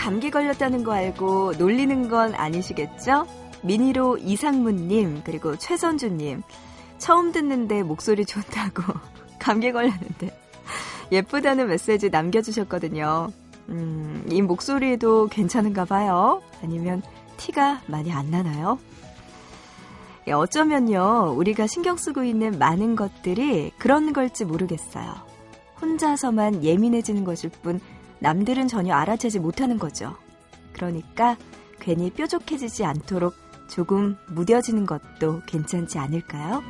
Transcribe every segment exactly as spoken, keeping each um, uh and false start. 감기 걸렸다는 거 알고 놀리는 건 아니시겠죠? 미니로 이상문님 그리고 최선주님 처음 듣는데 목소리 좋다고 감기 걸렸는데 예쁘다는 메시지 남겨주셨거든요. 음, 이 목소리도 괜찮은가 봐요. 아니면 티가 많이 안 나나요? 어쩌면요, 우리가 신경 쓰고 있는 많은 것들이 그런 걸지 모르겠어요. 혼자서만 예민해지는 것일 뿐 남들은 전혀 알아채지 못하는 거죠. 그러니까 괜히 뾰족해지지 않도록 조금 무뎌지는 것도 괜찮지 않을까요?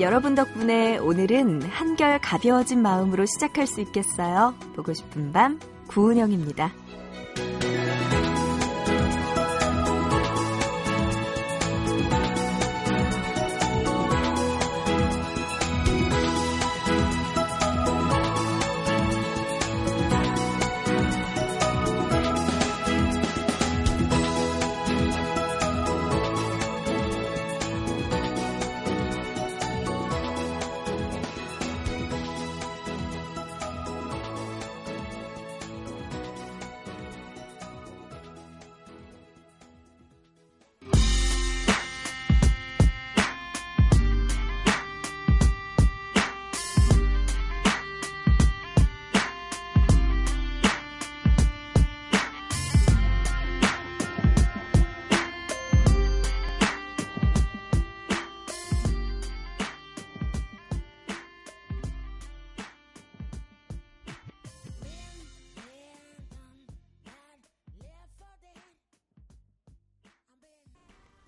여러분 덕분에 오늘은 한결 가벼워진 마음으로 시작할 수 있겠어요. 보고 싶은 밤, 구은영입니다.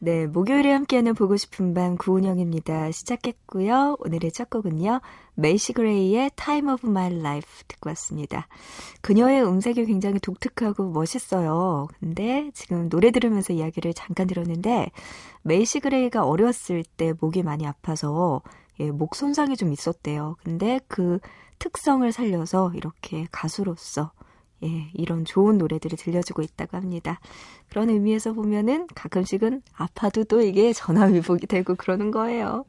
네, 목요일에 함께하는 보고 싶은 밤 구은영입니다. 시작했고요. 오늘의 첫 곡은요. 메이시 그레이의 Time of My Life 듣고 왔습니다. 그녀의 음색이 굉장히 독특하고 멋있어요. 근데 지금 노래 들으면서 이야기를 잠깐 들었는데 메이시 그레이가 어렸을 때 목이 많이 아파서 예, 목 손상이 좀 있었대요. 근데 그 특성을 살려서 이렇게 가수로서 예, 이런 좋은 노래들이 들려주고 있다고 합니다. 그런 의미에서 보면은 가끔씩은 아파도 또 이게 전화위복이 되고 그러는 거예요.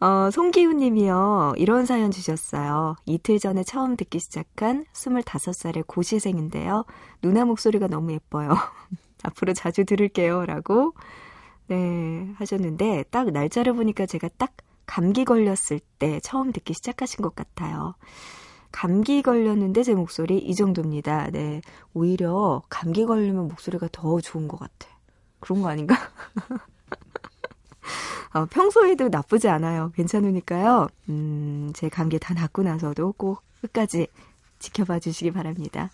어, 송기훈 님이요. 이런 사연 주셨어요. 이틀 전에 처음 듣기 시작한 스물다섯 살의 고시생인데요. 누나 목소리가 너무 예뻐요. 앞으로 자주 들을게요. 라고 네, 하셨는데 딱 날짜를 보니까 제가 딱 감기 걸렸을 때 처음 듣기 시작하신 것 같아요. 감기 걸렸는데 제 목소리 이 정도입니다. 네, 오히려 감기 걸리면 목소리가 더 좋은 것 같아. 그런 거 아닌가? 어, 평소에도 나쁘지 않아요. 괜찮으니까요. 음, 제 감기 다 낫고 나서도 꼭 끝까지 지켜봐 주시기 바랍니다.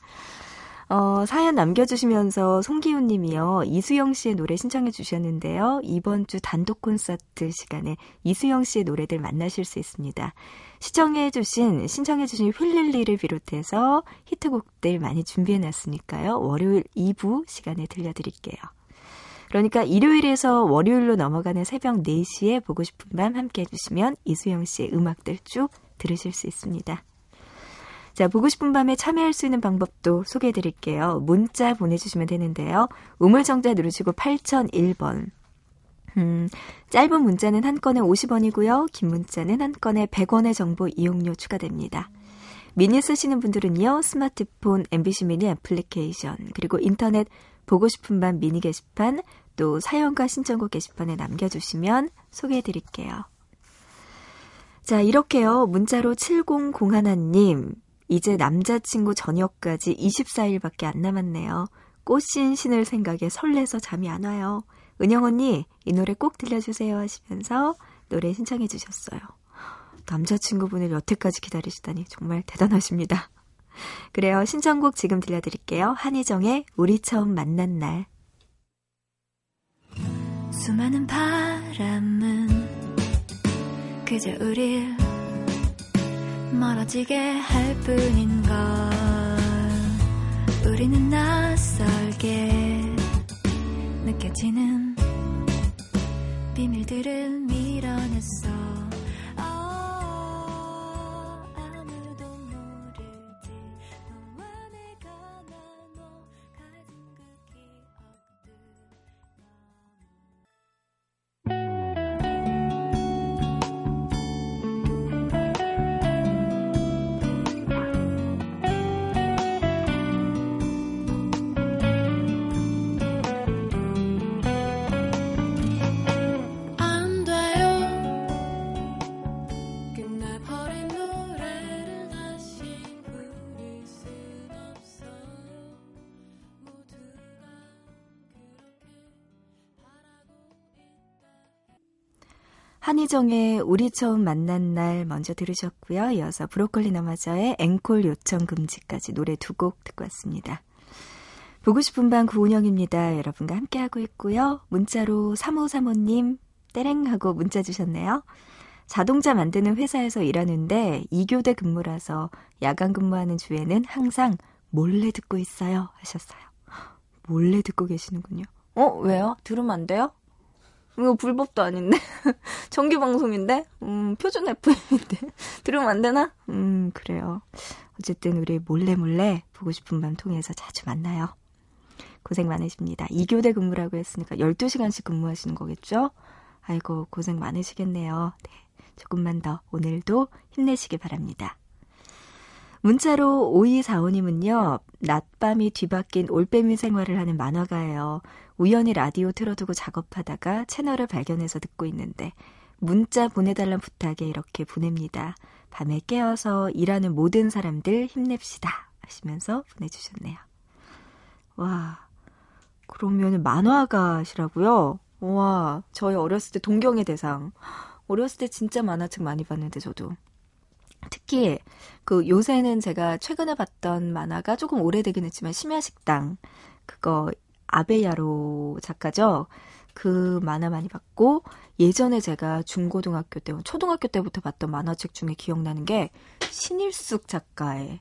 어, 사연 남겨주시면서 송기훈 님이요. 이수영 씨의 노래 신청해 주셨는데요. 이번 주 단독 콘서트 시간에 이수영 씨의 노래들 만나실 수 있습니다. 시청해 주신, 신청해 주신 휠릴리를 비롯해서 히트곡들 많이 준비해 놨으니까요. 월요일 이 부 시간에 들려드릴게요. 그러니까 일요일에서 월요일로 넘어가는 새벽 네 시에 보고 싶은 밤 함께 해주시면 이수영 씨의 음악들 쭉 들으실 수 있습니다. 자, 보고 싶은 밤에 참여할 수 있는 방법도 소개해드릴게요. 문자 보내주시면 되는데요. 우물정자 누르시고 팔공공일 번. 음, 짧은 문자는 한 건에 오십 원이고요. 긴 문자는 한 건에 백 원의 정보 이용료 추가됩니다. 미니 쓰시는 분들은요. 스마트폰, 엠비씨 미니 애플리케이션, 그리고 인터넷 보고 싶은 밤 미니 게시판, 또 사연과 신청곡 게시판에 남겨주시면 소개해드릴게요. 자, 이렇게요. 문자로 칠공공일 님. 이제 남자친구 저녁까지 이십사 일밖에 안 남았네요. 꽃신 신을 생각에 설레서 잠이 안 와요. 은영 언니 이 노래 꼭 들려주세요 하시면서 노래 신청해 주셨어요. 남자친구분을 여태까지 기다리시다니 정말 대단하십니다. 그래요. 신청곡 지금 들려드릴게요. 한희정의 우리 처음 만난 날. 수많은 바람은 그저 우릴 멀어지게 할 뿐인걸. 우리는 낯설게 느껴지는 비밀들을 밀어냈어. oh, 아무도 모르지 너와 내가 나눠 가진 그 기억들. 한희정의 우리 처음 만난 날 먼저 들으셨고요. 이어서 브로콜리 너마저의 앵콜 요청 금지까지 노래 두 곡 듣고 왔습니다. 보고 싶은 밤 구은영입니다. 여러분과 함께하고 있고요. 문자로 삼오삼오님 때랭 하고 문자 주셨네요. 자동차 만드는 회사에서 일하는데 이교대 근무라서 야간 근무하는 주에는 항상 몰래 듣고 있어요 하셨어요. 몰래 듣고 계시는군요. 어? 왜요? 들으면 안 돼요? 이거 불법도 아닌데? 정규방송인데? 음, 표준 에프엠인데? 들으면 안 되나? 음, 그래요. 어쨌든 우리 몰래몰래 몰래 보고 싶은 밤 통해서 자주 만나요. 고생 많으십니다. 이교대 근무라고 했으니까 열두 시간씩 근무하시는 거겠죠? 아이고, 고생 많으시겠네요. 네, 조금만 더 오늘도 힘내시기 바랍니다. 문자로 오이사오님은요. 낮밤이 뒤바뀐 올빼미 생활을 하는 만화가예요. 우연히 라디오 틀어두고 작업하다가 채널을 발견해서 듣고 있는데 문자 보내달란 부탁에 이렇게 보냅니다. 밤에 깨어서 일하는 모든 사람들 힘냅시다 하시면서 보내주셨네요. 와, 그러면 만화가시라고요? 와, 저희 어렸을 때 동경의 대상. 어렸을 때 진짜 만화책 많이 봤는데 저도. 특히 그 요새는 제가 최근에 봤던 만화가 조금 오래되긴 했지만 심야식당, 그거 아베야로 작가죠. 그 만화 많이 봤고, 예전에 제가 중고등학교 때, 초등학교 때부터 봤던 만화책 중에 기억나는 게 신일숙 작가의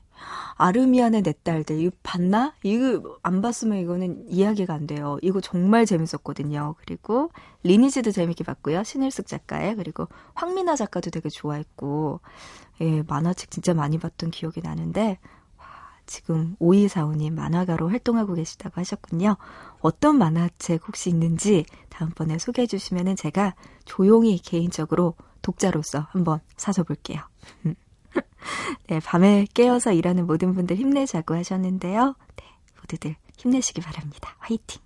아르미안의 내 딸들. 이거 봤나? 이거 안 봤으면 이거는 이야기가 안 돼요. 이거 정말 재밌었거든요. 그리고 리니지도 재밌게 봤고요. 신일숙 작가의, 그리고 황미나 작가도 되게 좋아했고, 예, 만화책 진짜 많이 봤던 기억이 나는데, 와, 지금 오이사오님 만화가로 활동하고 계시다고 하셨군요. 어떤 만화책 혹시 있는지 다음번에 소개해 주시면은 제가 조용히 개인적으로 독자로서 한번 사서 볼게요. 네, 밤에 깨어서 일하는 모든 분들 힘내자고 하셨는데요. 네, 모두들 힘내시기 바랍니다. 화이팅!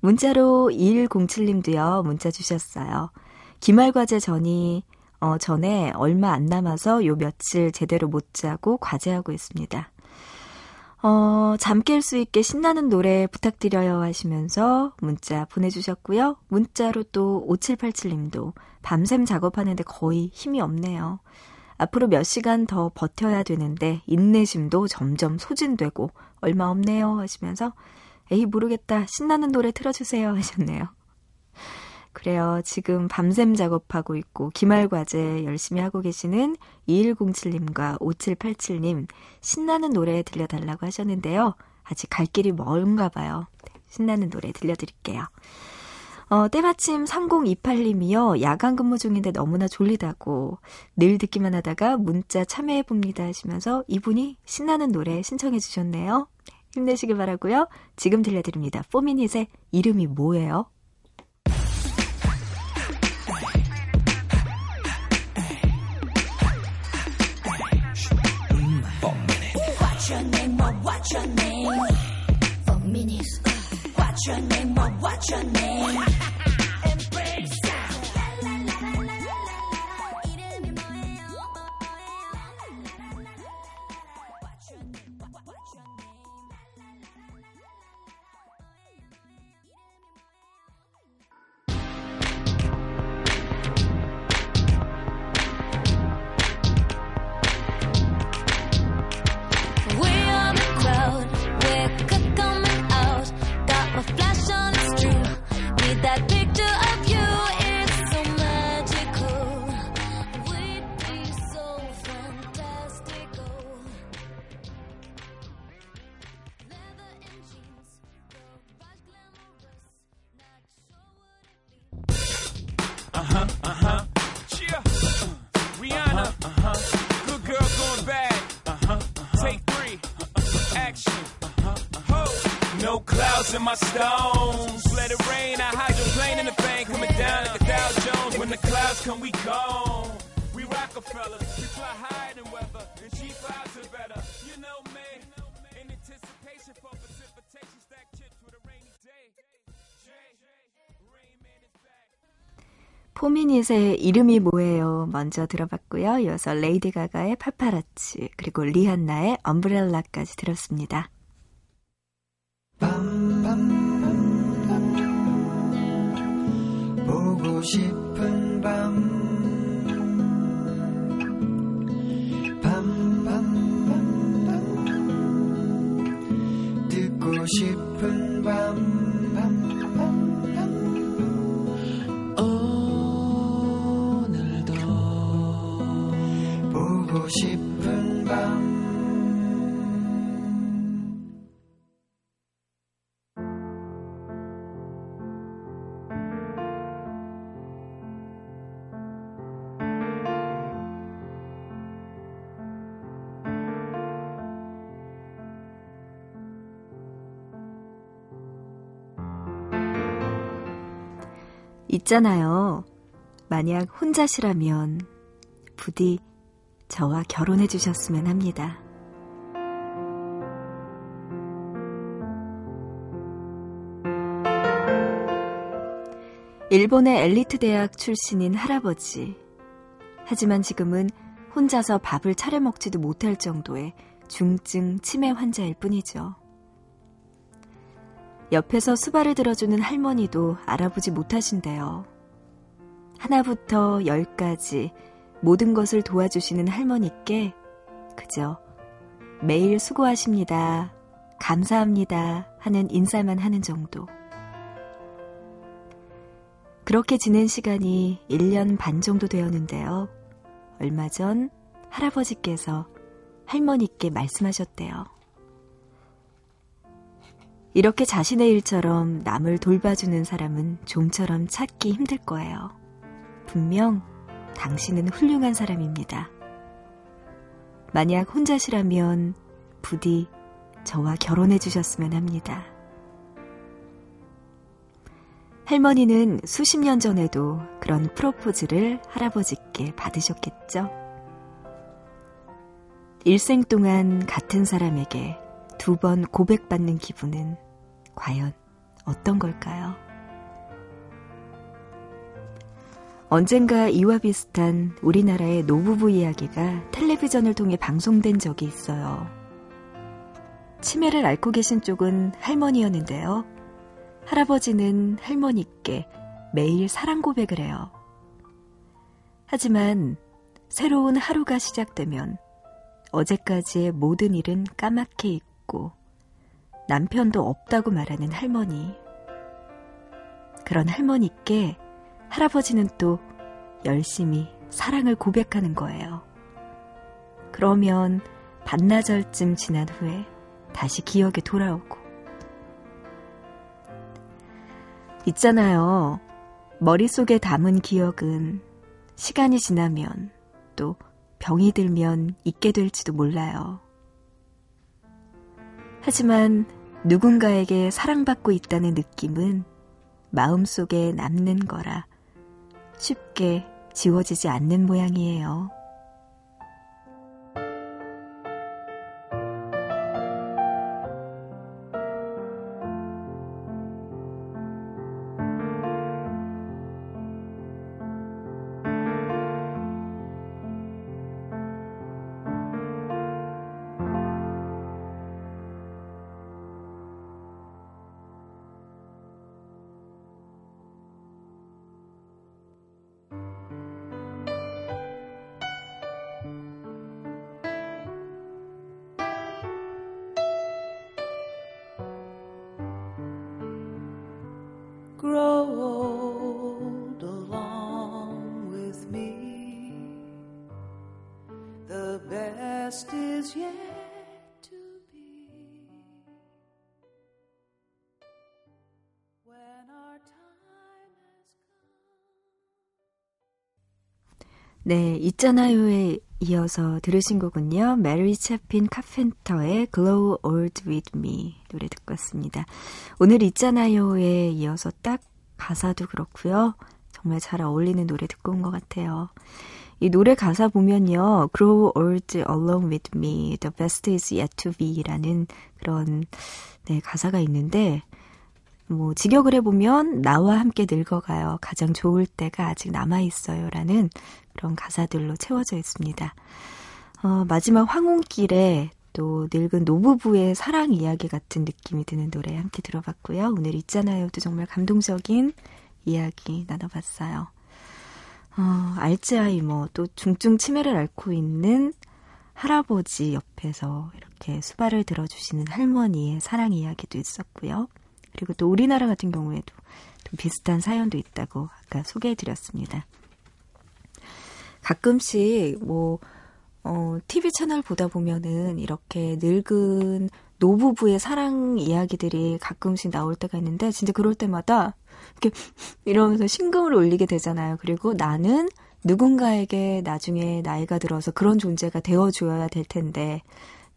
문자로 이일공칠님도요. 문자 주셨어요. 기말과제 전이 어, 전에 얼마 안 남아서 요 며칠 제대로 못 자고 과제하고 있습니다. 어, 잠 깰 수 있게 신나는 노래 부탁드려요 하시면서 문자 보내주셨고요. 문자로 또 오칠팔칠님도 밤샘 작업하는데 거의 힘이 없네요. 앞으로 몇 시간 더 버텨야 되는데 인내심도 점점 소진되고 얼마 없네요 하시면서 에이 모르겠다 신나는 노래 틀어주세요 하셨네요. 그래요. 지금 밤샘 작업하고 있고 기말과제 열심히 하고 계시는 이일공칠님과 오칠팔칠님 신나는 노래 들려달라고 하셨는데요. 아직 갈 길이 먼가 봐요. 신나는 노래 들려드릴게요. 어, 때마침 삼공이팔님이요. 야간 근무 중인데 너무나 졸리다고 늘 듣기만 하다가 문자 참여해봅니다 하시면서 이분이 신나는 노래 신청해 주셨네요. 힘내시길 바라고요. 지금 들려드립니다. 포미닛의 이름이 뭐예요? What's your name? For minutes. What's your name? What's your name? And breaks down. La la la la la la. 이름이 뭐예요? 뭐예요? What's your name? What's your in my stones let it rain I hide your plane in the bank coming down like a Dow Jones when the clouds come we gone we Rockefeller we fly higher than weather and G fives are better you know me in anticipation for precipitation stack chips with a rainy day Rainman is back 포미닛의 이름이 뭐예요 먼저 들어봤고요. 이어서 레이디 가가의 파파라치 그리고 리한나의 엄브렐라까지 들었습니다. 보고 싶은 밤 있잖아요. 만약 혼자시라면 부디 저와 결혼해 주셨으면 합니다. 일본의 엘리트 대학 출신인 할아버지. 하지만 지금은 혼자서 밥을 차려 먹지도 못할 정도의 중증 치매 환자일 뿐이죠. 옆에서 수발을 들어주는 할머니도 알아보지 못하신대요. 하나부터 열까지 모든 것을 도와주시는 할머니께 그저 매일 수고하십니다, 감사합니다 하는 인사만 하는 정도. 그렇게 지낸 시간이 일 년 반 정도 되었는데요. 얼마 전 할아버지께서 할머니께 말씀하셨대요. 이렇게 자신의 일처럼 남을 돌봐주는 사람은 좀처럼 찾기 힘들 거예요. 분명 당신은 훌륭한 사람입니다. 만약 혼자시라면 부디 저와 결혼해 주셨으면 합니다. 할머니는 수십 년 전에도 그런 프로포즈를 할아버지께 받으셨겠죠. 일생 동안 같은 사람에게 두 번 고백받는 기분은 과연 어떤 걸까요? 언젠가 이와 비슷한 우리나라의 노부부 이야기가 텔레비전을 통해 방송된 적이 있어요. 치매를 앓고 계신 쪽은 할머니였는데요. 할아버지는 할머니께 매일 사랑 고백을 해요. 하지만 새로운 하루가 시작되면 어제까지의 모든 일은 까맣게 잊고 남편도 없다고 말하는 할머니. 그런 할머니께 할아버지는 또 열심히 사랑을 고백하는 거예요. 그러면 반나절쯤 지난 후에 다시 기억에 돌아오고. 있잖아요. 머릿속에 담은 기억은 시간이 지나면 또 병이 들면 잊게 될지도 몰라요. 하지만 누군가에게 사랑받고 있다는 느낌은 마음속에 남는 거라 쉽게 지워지지 않는 모양이에요. Rolled along with me. The best is yet to be. When our time has come. 네, 있잖아요에 이어서 들으신 곡은요, 메리 채핀 카펜터의 Grow Old With Me 노래 듣고 왔습니다. 오늘 있잖아요에 이어서 딱 가사도 그렇고요. 정말 잘 어울리는 노래 듣고 온 것 같아요. 이 노래 가사 보면요, Grow Old Along With Me, The Best Is Yet To Be 라는 그런 네, 가사가 있는데 뭐 직역을 해보면 나와 함께 늙어가요. 가장 좋을 때가 아직 남아있어요. 라는 그런 가사들로 채워져 있습니다. 어, 마지막 황혼길에 또 늙은 노부부의 사랑 이야기 같은 느낌이 드는 노래 함께 들어봤고요. 오늘 있잖아요도 정말 감동적인 이야기 나눠봤어요. 어, 알츠하이머 또 중증 치매를 앓고 있는 할아버지 옆에서 이렇게 수발을 들어주시는 할머니의 사랑 이야기도 있었고요. 그리고 또 우리나라 같은 경우에도 또 비슷한 사연도 있다고 아까 소개해드렸습니다. 가끔씩 뭐 어, 티비 채널 보다 보면은 이렇게 늙은 노부부의 사랑 이야기들이 가끔씩 나올 때가 있는데 진짜 그럴 때마다 이렇게 이러면서 심금을 울리게 되잖아요. 그리고 나는 누군가에게 나중에 나이가 들어서 그런 존재가 되어줘야 될 텐데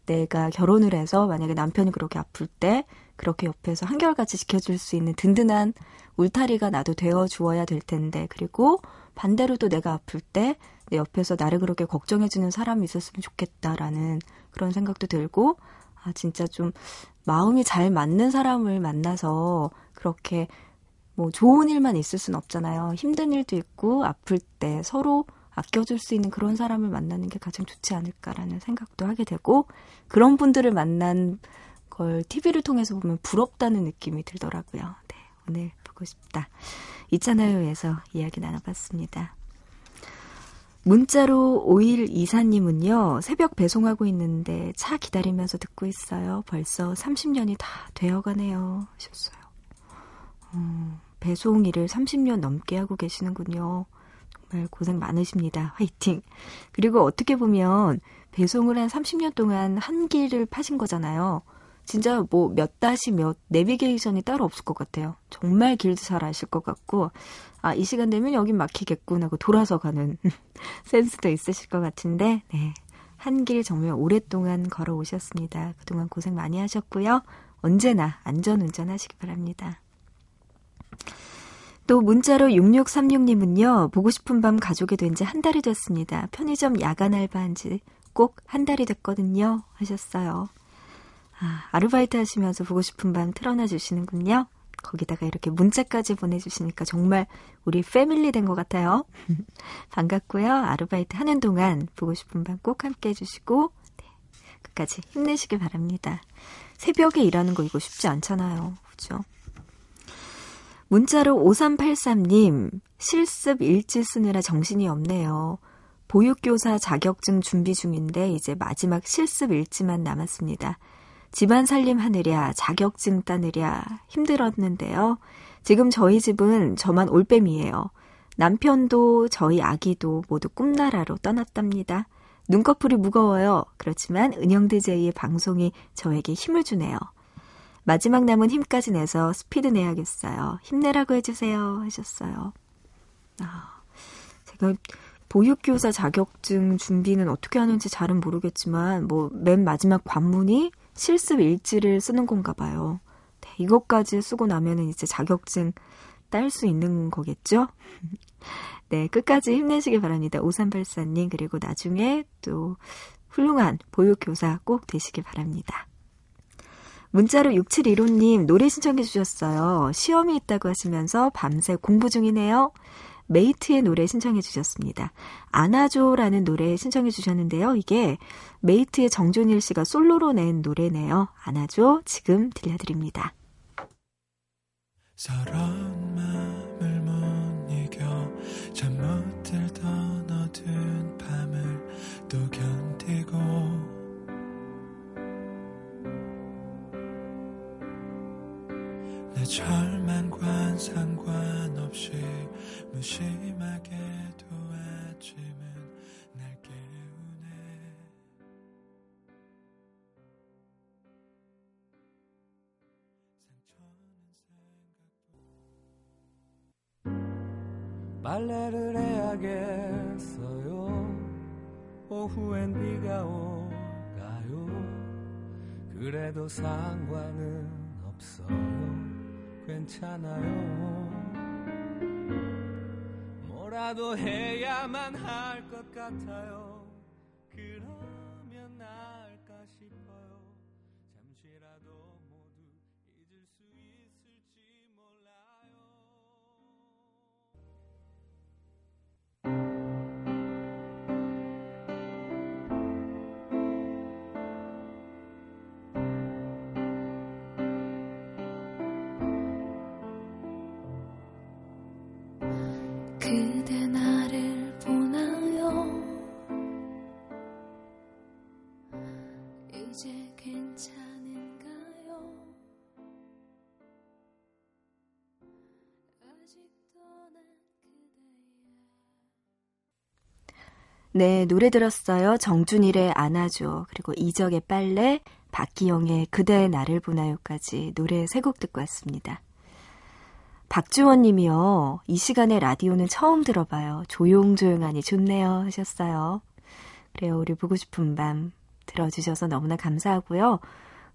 내가 결혼을 해서 만약에 남편이 그렇게 아플 때 그렇게 옆에서 한결같이 지켜줄 수 있는 든든한 울타리가 나도 되어주어야 될 텐데, 그리고 반대로 또 내가 아플 때 내 옆에서 나를 그렇게 걱정해주는 사람이 있었으면 좋겠다라는 그런 생각도 들고, 아 진짜 좀 마음이 잘 맞는 사람을 만나서 그렇게 뭐 좋은 일만 있을 순 없잖아요. 힘든 일도 있고 아플 때 서로 아껴줄 수 있는 그런 사람을 만나는 게 가장 좋지 않을까라는 생각도 하게 되고, 그런 분들을 만난 걸 티비를 통해서 보면 부럽다는 느낌이 들더라고요. 네, 오늘 보고 싶다. 있잖아요에서 이야기 나눠봤습니다. 문자로 오일이사님은요. 새벽 배송하고 있는데 차 기다리면서 듣고 있어요. 벌써 삼십 년이 다 되어가네요 하셨어요. 음, 배송 일을 삼십 년 넘게 하고 계시는군요. 정말 고생 많으십니다. 화이팅! 그리고 어떻게 보면 배송을 한 삼십 년 동안 한 길을 파신 거잖아요. 진짜 뭐 몇 다시 몇 내비게이션이 따로 없을 것 같아요. 정말 길도 잘 아실 것 같고, 아, 이 시간 되면 여긴 막히겠군 하고 돌아서 가는 센스도 있으실 것 같은데, 네, 한 길 정말 오랫동안 걸어오셨습니다. 그동안 고생 많이 하셨고요. 언제나 안전운전 하시기 바랍니다. 또 문자로 육육삼육님은요. 보고 싶은 밤 가족이 된 지 한 달이 됐습니다. 편의점 야간 알바한 지 꼭 한 달이 됐거든요 하셨어요. 아, 아르바이트 하시면서 보고 싶은 밤 틀어놔 주시는군요. 거기다가 이렇게 문자까지 보내주시니까 정말 우리 패밀리 된 것 같아요. 반갑고요. 아르바이트 하는 동안 보고 싶은 밤 꼭 함께 해주시고, 네, 끝까지 힘내시길 바랍니다. 새벽에 일하는 거 이거 쉽지 않잖아요. 그렇죠? 문자로 오삼팔삼님, 실습 일지 쓰느라 정신이 없네요. 보육교사 자격증 준비 중인데 이제 마지막 실습 일지만 남았습니다. 집안 살림 하느랴, 자격증 따느랴 힘들었는데요. 지금 저희 집은 저만 올빼미예요. 남편도 저희 아기도 모두 꿈나라로 떠났답니다. 눈꺼풀이 무거워요. 그렇지만 은영드 제이의 방송이 저에게 힘을 주네요. 마지막 남은 힘까지 내서 스피드 내야겠어요. 힘내라고 해주세요 하셨어요. 아, 제가 보육교사 자격증 준비는 어떻게 하는지 잘은 모르겠지만 뭐 맨 마지막 관문이 실습 일지를 쓰는 건가 봐요. 네, 이것까지 쓰고 나면은 이제 자격증 딸 수 있는 거겠죠? 네, 끝까지 힘내시길 바랍니다. 오삼팔사님, 그리고 나중에 또 훌륭한 보육교사 꼭 되시길 바랍니다. 문자로 육칠일오님, 노래 신청해 주셨어요. 시험이 있다고 하시면서 밤새 공부 중이네요. 메이트의 노래 신청해 주셨습니다. 안아줘라는 노래 신청해 주셨는데요. 이게 메이트의 정준일 씨가 솔로로 낸 노래네요. 안아줘 지금 들려드립니다. 사랑 맘을 못 이겨 잠 못 들던 어두운 밤을 또 견디고 내 절망 관 상관없이 무심하게도 아침은 날 깨우네. 상처는 생각보다 빨래를 해야겠어요. 오후엔 비가 올까요? 그래도 상관은 없어요. 괜찮아요. 뭐라도 해야만 할 것 같아요. 그러면 나을까 싶어요. 잠시라도 모두 잊을 수 있을지 몰라요. 그대 나를 네, 노래 들었어요. 정준일의 안아줘, 그리고 이적의 빨래, 박기영의 그대의 나를 보나요까지 노래 세 곡 듣고 왔습니다. 박주원 님이요. 이 시간에 라디오는 처음 들어봐요. 조용조용하니 좋네요 하셨어요. 그래요. 우리 보고 싶은 밤 들어주셔서 너무나 감사하고요.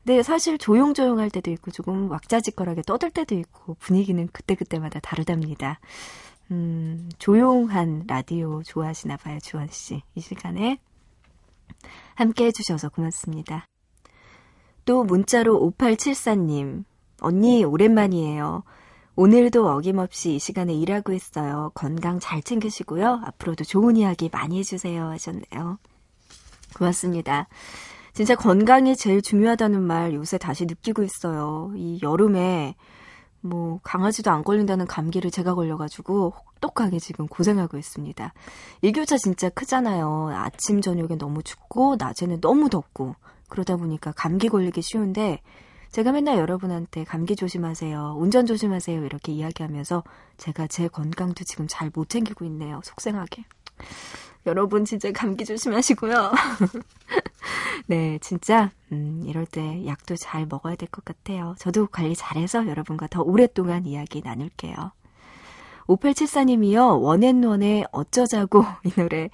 근데 사실 조용조용할 때도 있고 조금 왁자지껄하게 떠들 때도 있고 분위기는 그때그때마다 다르답니다. 음, 조용한 라디오 좋아하시나 봐요, 주원씨. 이 시간에 함께 해주셔서 고맙습니다. 또 문자로 오팔칠사님, 언니 오랜만이에요. 오늘도 어김없이 이 시간에 일하고 있어요. 건강 잘 챙기시고요. 앞으로도 좋은 이야기 많이 해주세요 하셨네요. 고맙습니다. 진짜 건강이 제일 중요하다는 말 요새 다시 느끼고 있어요. 이 여름에 뭐 강아지도 안 걸린다는 감기를 제가 걸려가지고 혹독하게 지금 고생하고 있습니다. 일교차 진짜 크잖아요. 아침 저녁에 너무 춥고 낮에는 너무 덥고 그러다 보니까 감기 걸리기 쉬운데 제가 맨날 여러분한테 감기 조심하세요, 운전 조심하세요 이렇게 이야기하면서 제가 제 건강도 지금 잘 못 챙기고 있네요. 속상하게. 여러분 진짜 감기 조심하시고요. 네, 진짜 음, 이럴 때 약도 잘 먹어야 될 것 같아요. 저도 관리 잘해서 여러분과 더 오랫동안 이야기 나눌게요. 오팔칠사님이요. 원앤원의 어쩌자고 이 노래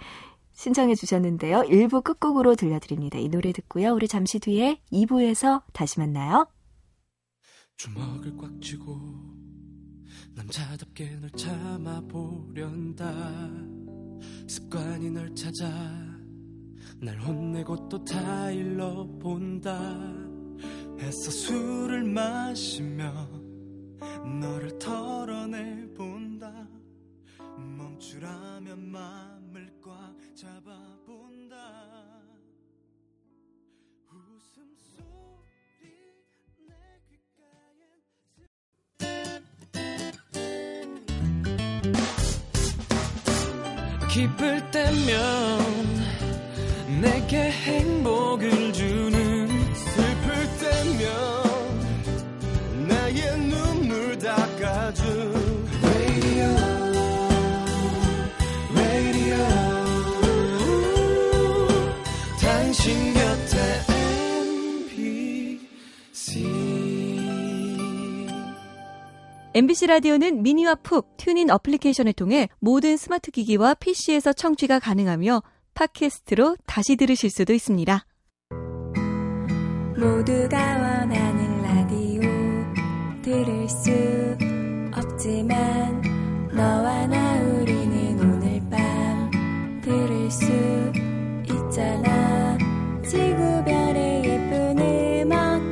신청해 주셨는데요. 일 부 끝곡으로 들려드립니다. 이 노래 듣고요. 우리 잠시 뒤에 이 부에서 다시 만나요. 주먹을 꽉 쥐고 남자답게 널 참아보련다. 습관이 널 찾아 날 혼내고 또 다 일러본다. 애써 술을 마시며 너를 털어내본다. 멈추라면 맘을 꽉 잡아본다. 웃음소리 내 귓가엔 기쁠 때면 내게 행복을 주는 슬플 때면 나의 눈물 닦아준 엠비씨 라디오는 미니와 푹 튜닝 어플리케이션을 통해 모든 스마트 기기와 피씨에서 청취가 가능하며 팟캐스트로 다시 들으실 수도 있습니다. 모두가 원하는 라디오 들을 수 없지만 너와 나 우리는 오늘 밤 들을 수 있잖아. 지구별의 예쁜 밤.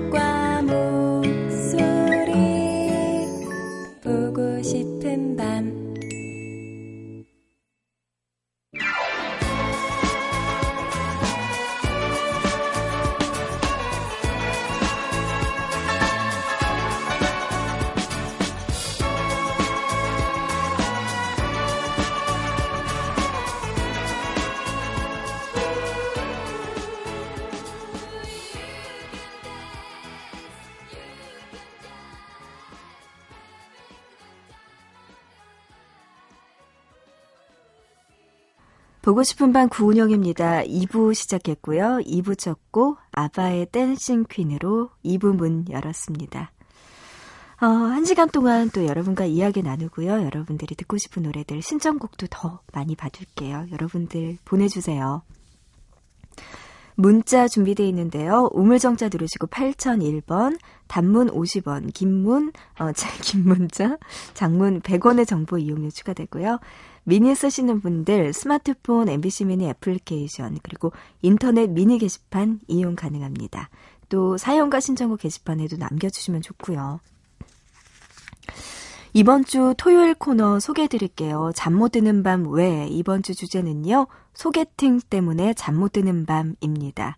보고 싶은 밤 구은영입니다. 이 부 시작했고요. 이 부 쳤고 아바의 댄싱 퀸으로 이 부 문 열었습니다. 어, 한 시간 동안 또 여러분과 이야기 나누고요. 여러분들이 듣고 싶은 노래들 신청곡도 더 많이 받을게요. 여러분들 보내주세요. 문자 준비되어 있는데요. 우물정자 누르시고 팔공공일 번, 단문 오십 원, 긴문, 어, 긴문자, 장문 백 원의 정보 이용료 추가되고요. 미니 쓰시는 분들 스마트폰 엠비씨 미니 애플리케이션 그리고 인터넷 미니 게시판 이용 가능합니다. 또 사연과 신청곡 게시판에도 남겨주시면 좋고요. 이번 주 토요일 코너 소개해드릴게요. 잠 못 드는 밤 외 이번 주 주제는요. 소개팅 때문에 잠 못 드는 밤입니다.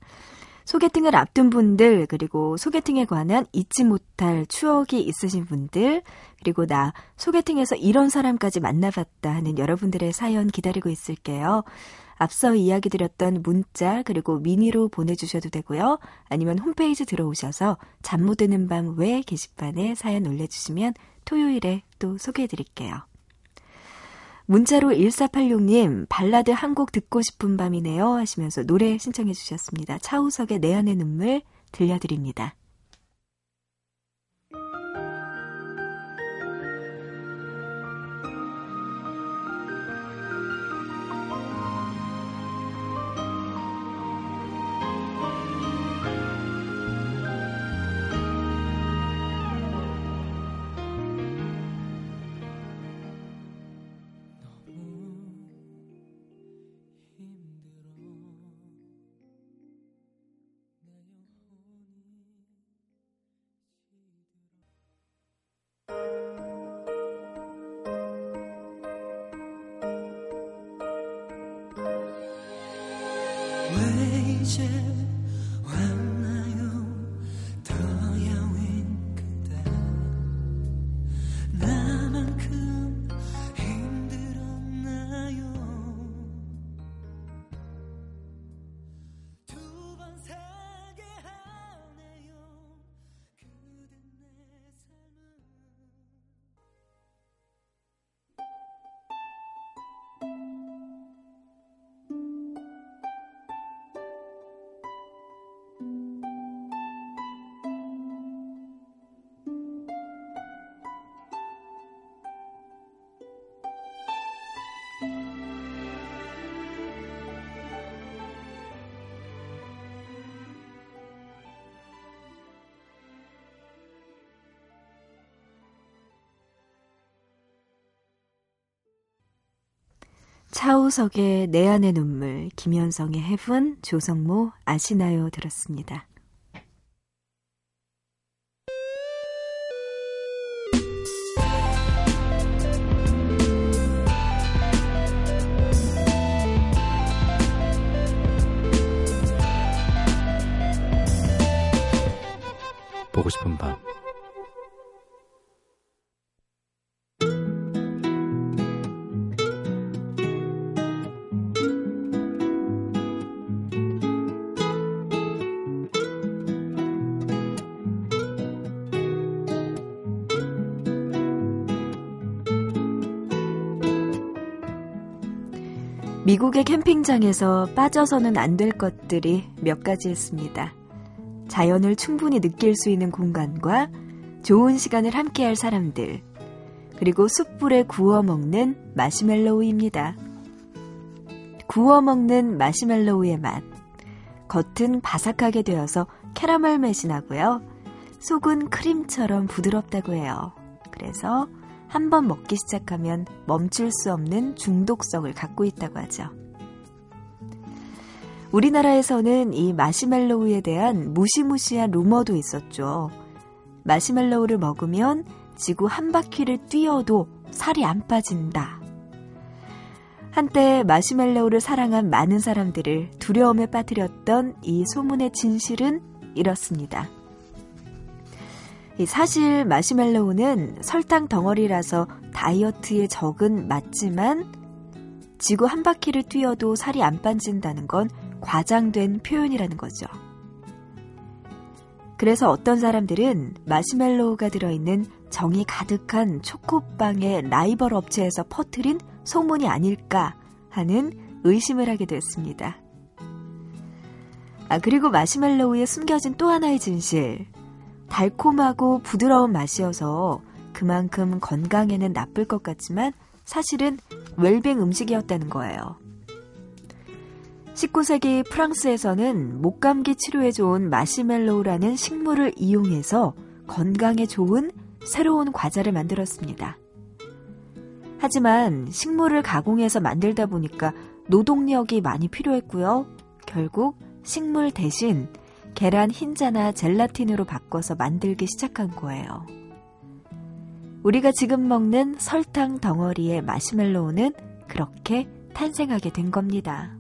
소개팅을 앞둔 분들 그리고 소개팅에 관한 잊지 못할 추억이 있으신 분들 그리고 나 소개팅에서 이런 사람까지 만나봤다 하는 여러분들의 사연 기다리고 있을게요. 앞서 이야기 드렸던 문자 그리고 미니로 보내주셔도 되고요. 아니면 홈페이지 들어오셔서 잠 못 드는 밤 외 게시판에 사연 올려주시면 토요일에 또 소개해드릴게요. 문자로 일사팔육님 발라드 한 곡 듣고 싶은 밤이네요 하시면서 노래 신청해 주셨습니다. 차우석의 내 안의 눈물 들려드립니다. 차우석의 내 안의 눈물, 김현성의 헤븐, 조성모 아시나요 들었습니다. 보고 싶은 밤. 미국의 캠핑장에서 빠져서는 안 될 것들이 몇 가지 있습니다. 자연을 충분히 느낄 수 있는 공간과 좋은 시간을 함께할 사람들, 그리고 숯불에 구워 먹는 마시멜로우입니다. 구워 먹는 마시멜로우의 맛, 겉은 바삭하게 되어서 캐러멜 맛이 나고요. 속은 크림처럼 부드럽다고 해요. 그래서 한번 먹기 시작하면 멈출 수 없는 중독성을 갖고 있다고 하죠. 우리나라에서는 이 마시멜로우에 대한 무시무시한 루머도 있었죠. 마시멜로우를 먹으면 지구 한 바퀴를 뛰어도 살이 안 빠진다. 한때 마시멜로우를 사랑한 많은 사람들을 두려움에 빠뜨렸던 이 소문의 진실은 이렇습니다. 사실 마시멜로우는 설탕 덩어리라서 다이어트에 적은 맞지만 지구 한 바퀴를 뛰어도 살이 안 빠진다는 건 과장된 표현이라는 거죠. 그래서 어떤 사람들은 마시멜로우가 들어있는 정이 가득한 초코빵의 라이벌 업체에서 퍼뜨린 소문이 아닐까 하는 의심을 하게 됐습니다. 아, 그리고 마시멜로우에 숨겨진 또 하나의 진실. 달콤하고 부드러운 맛이어서 그만큼 건강에는 나쁠 것 같지만 사실은 웰빙 음식이었다는 거예요. 십구 세기 프랑스에서는 목감기 치료에 좋은 마시멜로우라는 식물을 이용해서 건강에 좋은 새로운 과자를 만들었습니다. 하지만 식물을 가공해서 만들다 보니까 노동력이 많이 필요했고요. 결국 식물 대신 계란 흰자나 젤라틴으로 바꿔서 만들기 시작한 거예요. 우리가 지금 먹는 설탕 덩어리의 마시멜로우는 그렇게 탄생하게 된 겁니다.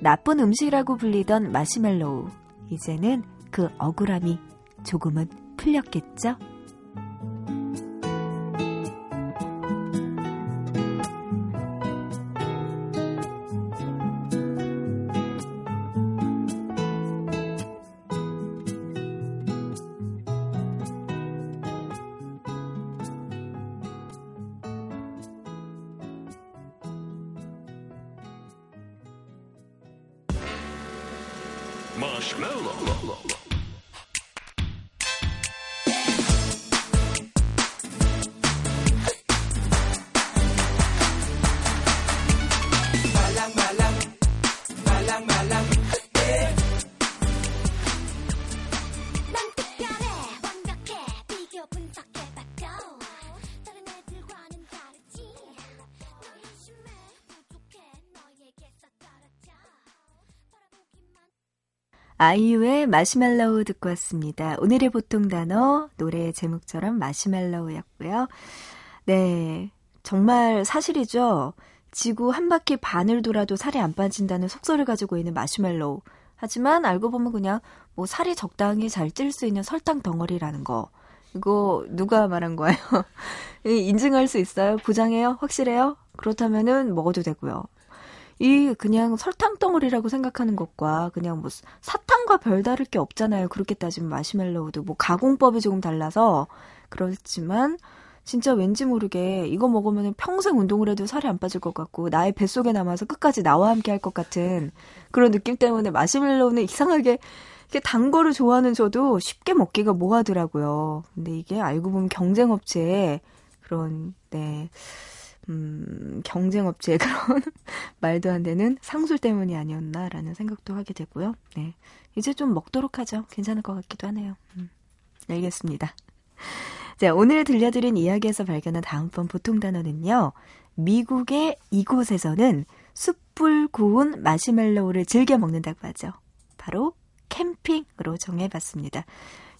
나쁜 음식이라고 불리던 마시멜로우, 이제는 그 억울함이 조금은 풀렸겠죠? 아이유의 마시멜로우 듣고 왔습니다. 오늘의 보통 단어, 노래의 제목처럼 마시멜로우였고요. 네, 정말 사실이죠. 지구 한 바퀴 반을 돌아도 살이 안 빠진다는 속설을 가지고 있는 마시멜로우. 하지만 알고 보면 그냥 뭐 살이 적당히 잘 찔 수 있는 설탕 덩어리라는 거. 이거 누가 말한 거예요? 인증할 수 있어요? 부장해요? 확실해요? 그렇다면은 먹어도 되고요. 이 그냥 설탕 덩어리라고 생각하는 것과 그냥 뭐 사탕과 별다를 게 없잖아요. 그렇게 따지면 마시멜로우도 뭐 가공법이 조금 달라서 그렇지만 진짜 왠지 모르게 이거 먹으면 평생 운동을 해도 살이 안 빠질 것 같고 나의 뱃속에 남아서 끝까지 나와 함께 할 것 같은 그런 느낌 때문에 마시멜로우는 이상하게 이렇게 단 거를 좋아하는 저도 쉽게 먹기가 뭐하더라고요. 근데 이게 알고 보면 경쟁업체의 그런 네 음, 경쟁업체의 그런 말도 안 되는 상술 때문이 아니었나라는 생각도 하게 되고요. 네, 이제 좀 먹도록 하죠. 괜찮을 것 같기도 하네요. 음, 알겠습니다. 자, 오늘 들려드린 이야기에서 발견한 다음번 보통 단어는요. 미국의 이곳에서는 숯불 구운 마시멜로우를 즐겨 먹는다고 하죠. 바로 캠핑으로 정해봤습니다.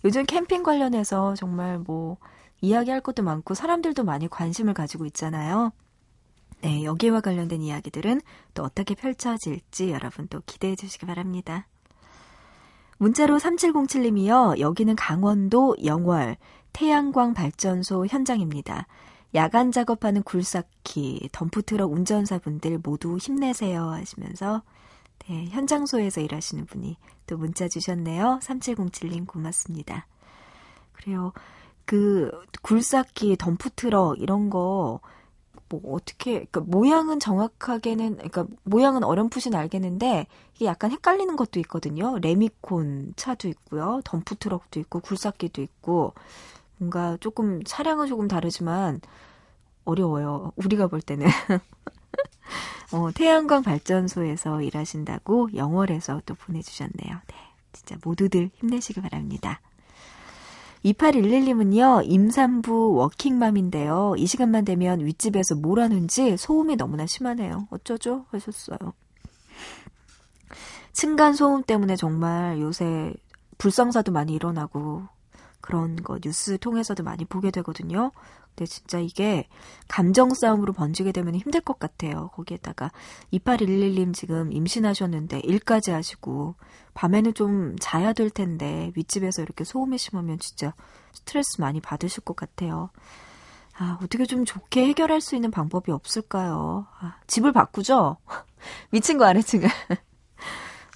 요즘 캠핑 관련해서 정말 뭐 이야기할 것도 많고 사람들도 많이 관심을 가지고 있잖아요. 네, 여기와 관련된 이야기들은 또 어떻게 펼쳐질지 여러분 또 기대해 주시기 바랍니다. 문자로 삼칠공칠님이요. 여기는 강원도 영월 태양광 발전소 현장입니다. 야간 작업하는 굴삭기, 덤프트럭 운전사분들 모두 힘내세요 하시면서 네, 현장소에서 일하시는 분이 또 문자 주셨네요. 삼칠공칠님 고맙습니다. 그래요. 그 굴삭기, 덤프트럭 이런 거 뭐 어떻게 그러니까 모양은 정확하게는 그러니까 모양은 어렴풋이 알겠는데 이게 약간 헷갈리는 것도 있거든요. 레미콘 차도 있고요. 덤프트럭도 있고 굴삭기도 있고 뭔가 조금 차량은 조금 다르지만 어려워요. 우리가 볼 때는. 어, 태양광 발전소에서 일하신다고 영월에서 또 보내주셨네요. 네, 진짜 모두들 힘내시기 바랍니다. 이팔일일님은요. 임산부 워킹맘인데요. 이 시간만 되면 윗집에서 뭘 하는지 소음이 너무나 심하네요. 어쩌죠? 하셨어요. 층간 소음 때문에 정말 요새 불상사도 많이 일어나고 그런 거 뉴스 통해서도 많이 보게 되거든요. 근데 진짜 이게 감정 싸움으로 번지게 되면 힘들 것 같아요. 거기에다가 이팔일일님 지금 임신하셨는데 일까지 하시고 밤에는 좀 자야 될 텐데 윗집에서 이렇게 소음이 심하면 진짜 스트레스 많이 받으실 것 같아요. 아, 어떻게 좀 좋게 해결할 수 있는 방법이 없을까요? 아, 집을 바꾸죠? 미친 거 아래층을.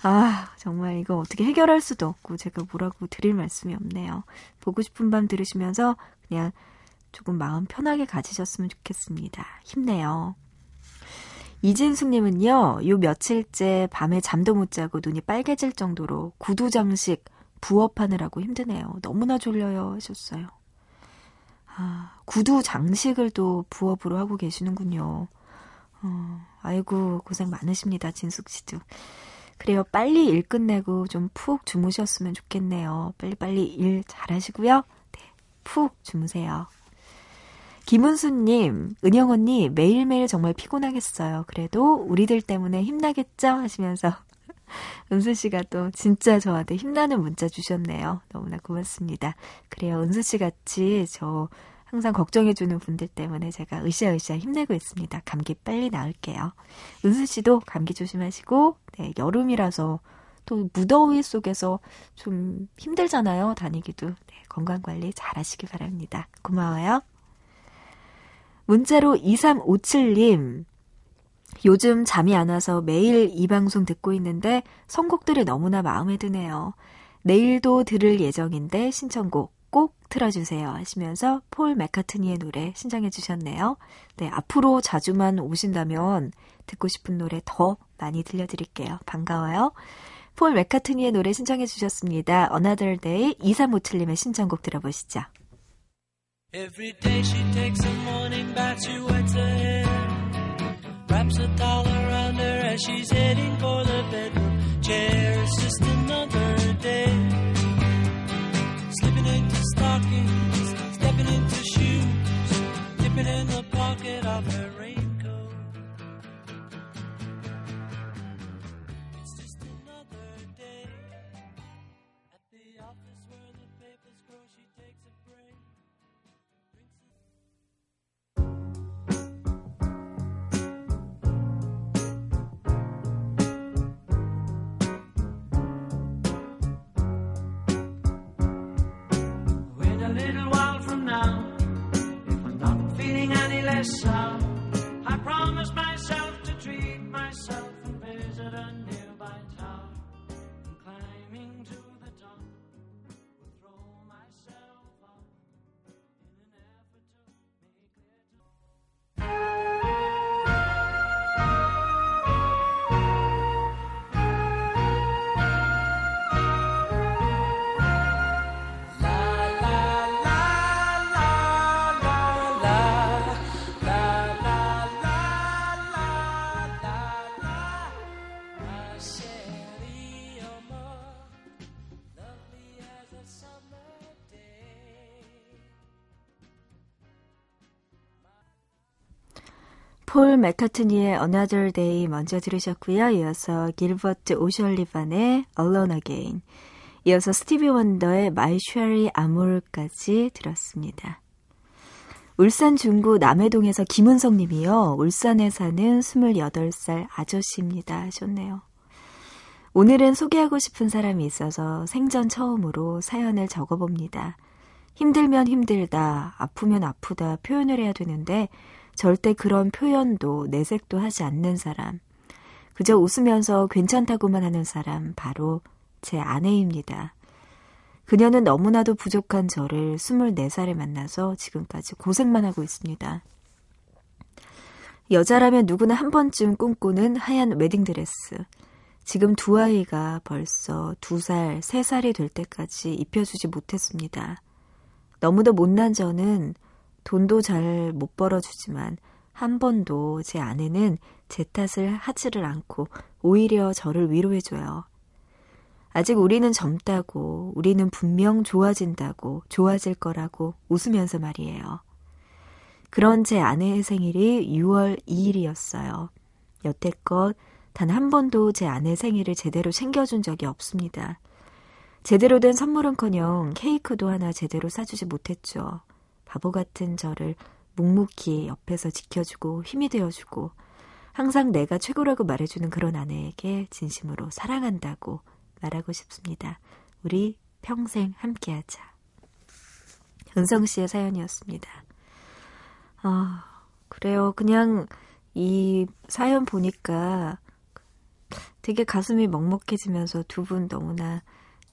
아, 정말 이거 어떻게 해결할 수도 없고 제가 뭐라고 드릴 말씀이 없네요. 보고 싶은 밤 들으시면서 그냥 조금 마음 편하게 가지셨으면 좋겠습니다. 힘내요. 이진숙님은요. 요 며칠째 밤에 잠도 못 자고 눈이 빨개질 정도로 구두 장식 부업하느라고 힘드네요. 너무나 졸려요 하셨어요. 아, 구두 장식을 또 부업으로 하고 계시는군요. 어, 아이고 고생 많으십니다. 진숙씨도. 그래요. 빨리 일 끝내고 좀 푹 주무셨으면 좋겠네요. 빨리빨리 일 잘하시고요. 네, 푹 주무세요. 김은수님, 은영 언니 매일매일 정말 피곤하겠어요. 그래도 우리들 때문에 힘나겠죠? 하시면서 은수씨가 또 진짜 저한테 힘나는 문자 주셨네요. 너무나 고맙습니다. 그래요. 은수씨 같이 저 항상 걱정해주는 분들 때문에 제가 으쌰으쌰 힘내고 있습니다. 감기 빨리 나을게요. 은수씨도 감기 조심하시고 네, 여름이라서 또 무더위 속에서 좀 힘들잖아요. 다니기도. 네, 건강관리 잘하시기 바랍니다. 고마워요. 문자로 이삼오칠님, 요즘 잠이 안 와서 매일 이 방송 듣고 있는데 선곡들이 너무나 마음에 드네요. 내일도 들을 예정인데 신청곡 꼭 틀어주세요 하시면서 폴 맥카트니의 노래 신청해 주셨네요. 네, 앞으로 자주만 오신다면 듣고 싶은 노래 더 많이 들려드릴게요. 반가워요. 폴 맥카트니의 노래 신청해 주셨습니다. Another Day 이삼오칠님의 신청곡 들어보시죠. Every day she takes a morning bath, she wets her hair, wraps a towel around her as she's heading for the bedroom chair. It's just another day, slipping into stockings, stepping into shoes, dipping in the pocket of her raincoat. It's just another day, at the office where the papers grow, she takes a break. myself. I promised myself to treat myself and visit a nearby town. And climbing to the top, will throw myself up in an effort to make clear to. La la la la la la la la la la la la. I said, "You're more lovely as a summer day." 폴 맥카트니의 Another Day 먼저 들으셨고요. 이어서 길버트 오셜리반의 Alone Again, 이어서 스티비 원더의 My Cherie Amour까지 들었습니다. 울산 중구 남해동에서 김은성 님이요. 울산에 사는 스물여덟 살 아저씨입니다 하셨네요. 오늘은 소개하고 싶은 사람이 있어서 생전 처음으로 사연을 적어봅니다. 힘들면 힘들다, 아프면 아프다 표현을 해야 되는데 절대 그런 표현도 내색도 하지 않는 사람, 그저 웃으면서 괜찮다고만 하는 사람, 바로 제 아내입니다. 그녀는 너무나도 부족한 저를 스물네 살에 만나서 지금까지 고생만 하고 있습니다. 여자라면 누구나 한 번쯤 꿈꾸는 하얀 웨딩드레스, 지금 두 아이가 벌써 두 살, 세 살이 될 때까지 입혀주지 못했습니다. 너무도 못난 저는 돈도 잘 못 벌어주지만 한 번도 제 아내는 제 탓을 하지를 않고 오히려 저를 위로해줘요. 아직 우리는 젊다고, 우리는 분명 좋아진다고, 좋아질 거라고 웃으면서 말이에요. 그런 제 아내의 생일이 유월 이일이었어요. 여태껏 단 한 번도 제 아내 생일을 제대로 챙겨준 적이 없습니다. 제대로 된 선물은커녕 케이크도 하나 제대로 사주지 못했죠. 바보 같은 저를 묵묵히 옆에서 지켜주고 힘이 되어주고 항상 내가 최고라고 말해주는 그런 아내에게 진심으로 사랑한다고 말하고 싶습니다. 우리 평생 함께하자. 은성 씨의 사연이었습니다. 아, 그래요. 그냥 이 사연 보니까 되게 가슴이 먹먹해지면서 두 분 너무나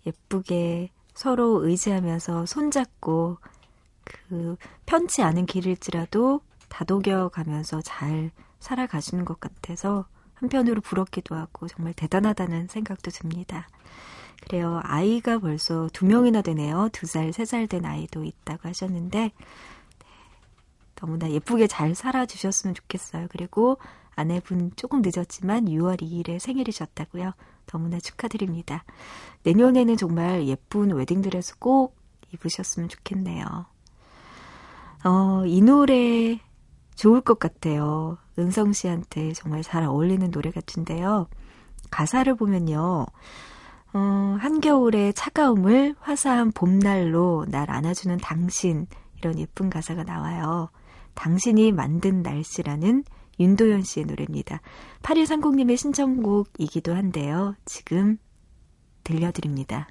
예쁘게 서로 의지하면서 손잡고 그 편치 않은 길일지라도 다독여 가면서 잘 살아가시는 것 같아서 한편으로 부럽기도 하고 정말 대단하다는 생각도 듭니다. 그래요. 아이가 벌써 두 명이나 되네요. 두 살, 세 살 된 아이도 있다고 하셨는데 너무나 예쁘게 잘 살아주셨으면 좋겠어요. 그리고 아내분 조금 늦었지만 유월 이일에 생일이셨다고요. 너무나 축하드립니다. 내년에는 정말 예쁜 웨딩드레스 꼭 입으셨으면 좋겠네요. 어, 이 노래 좋을 것 같아요. 은성 씨한테 정말 잘 어울리는 노래 같은데요. 가사를 보면요. 어, 한겨울의 차가움을 화사한 봄날로 날 안아주는 당신, 이런 예쁜 가사가 나와요. 당신이 만든 날씨라는 윤도현 씨의 노래입니다. 팔일삼공님의 신청곡이기도 한데요. 지금 들려드립니다.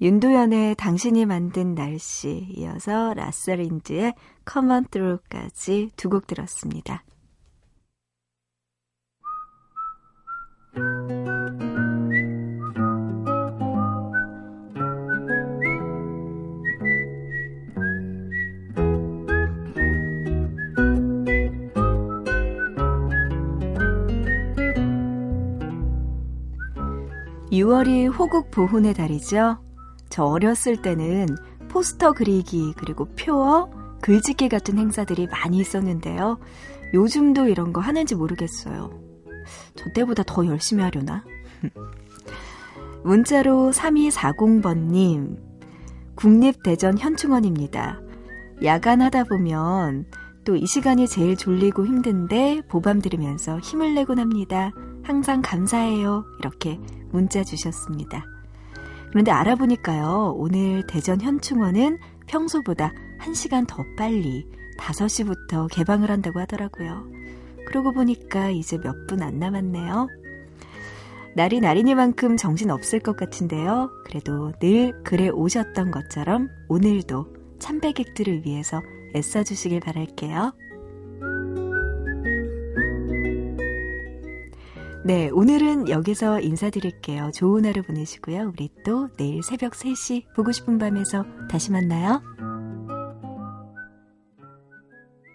윤도현의 당신이 만든 날씨, 이어서 라사린즈의 Come On Through까지 두 곡 들었습니다. 유월이 호국 보훈의 달이죠. 저 어렸을 때는 포스터 그리기 그리고 표어, 글짓기 같은 행사들이 많이 있었는데요. 요즘도 이런 거 하는지 모르겠어요. 저 때보다 더 열심히 하려나? 문자로 삼이사공 번님, 국립대전현충원입니다. 야간하다 보면 또 이 시간이 제일 졸리고 힘든데 보밤 들으면서 힘을 내곤 합니다. 항상 감사해요. 이렇게 문자 주셨습니다. 그런데 알아보니까요, 오늘 대전현충원은 평소보다 한 시간 더 빨리 다섯 시부터 개방을 한다고 하더라고요. 그러고 보니까 이제 몇 분 안 남았네요. 날이 날이니만큼 정신 없을 것 같은데요. 그래도 늘 그래 오셨던 것처럼 오늘도 참배객들을 위해서 애써주시길 바랄게요. 네, 오늘은 여기서 인사드릴게요. 좋은 하루 보내시고요. 우리 또 내일 새벽 세 시 보고 싶은 밤에서 다시 만나요.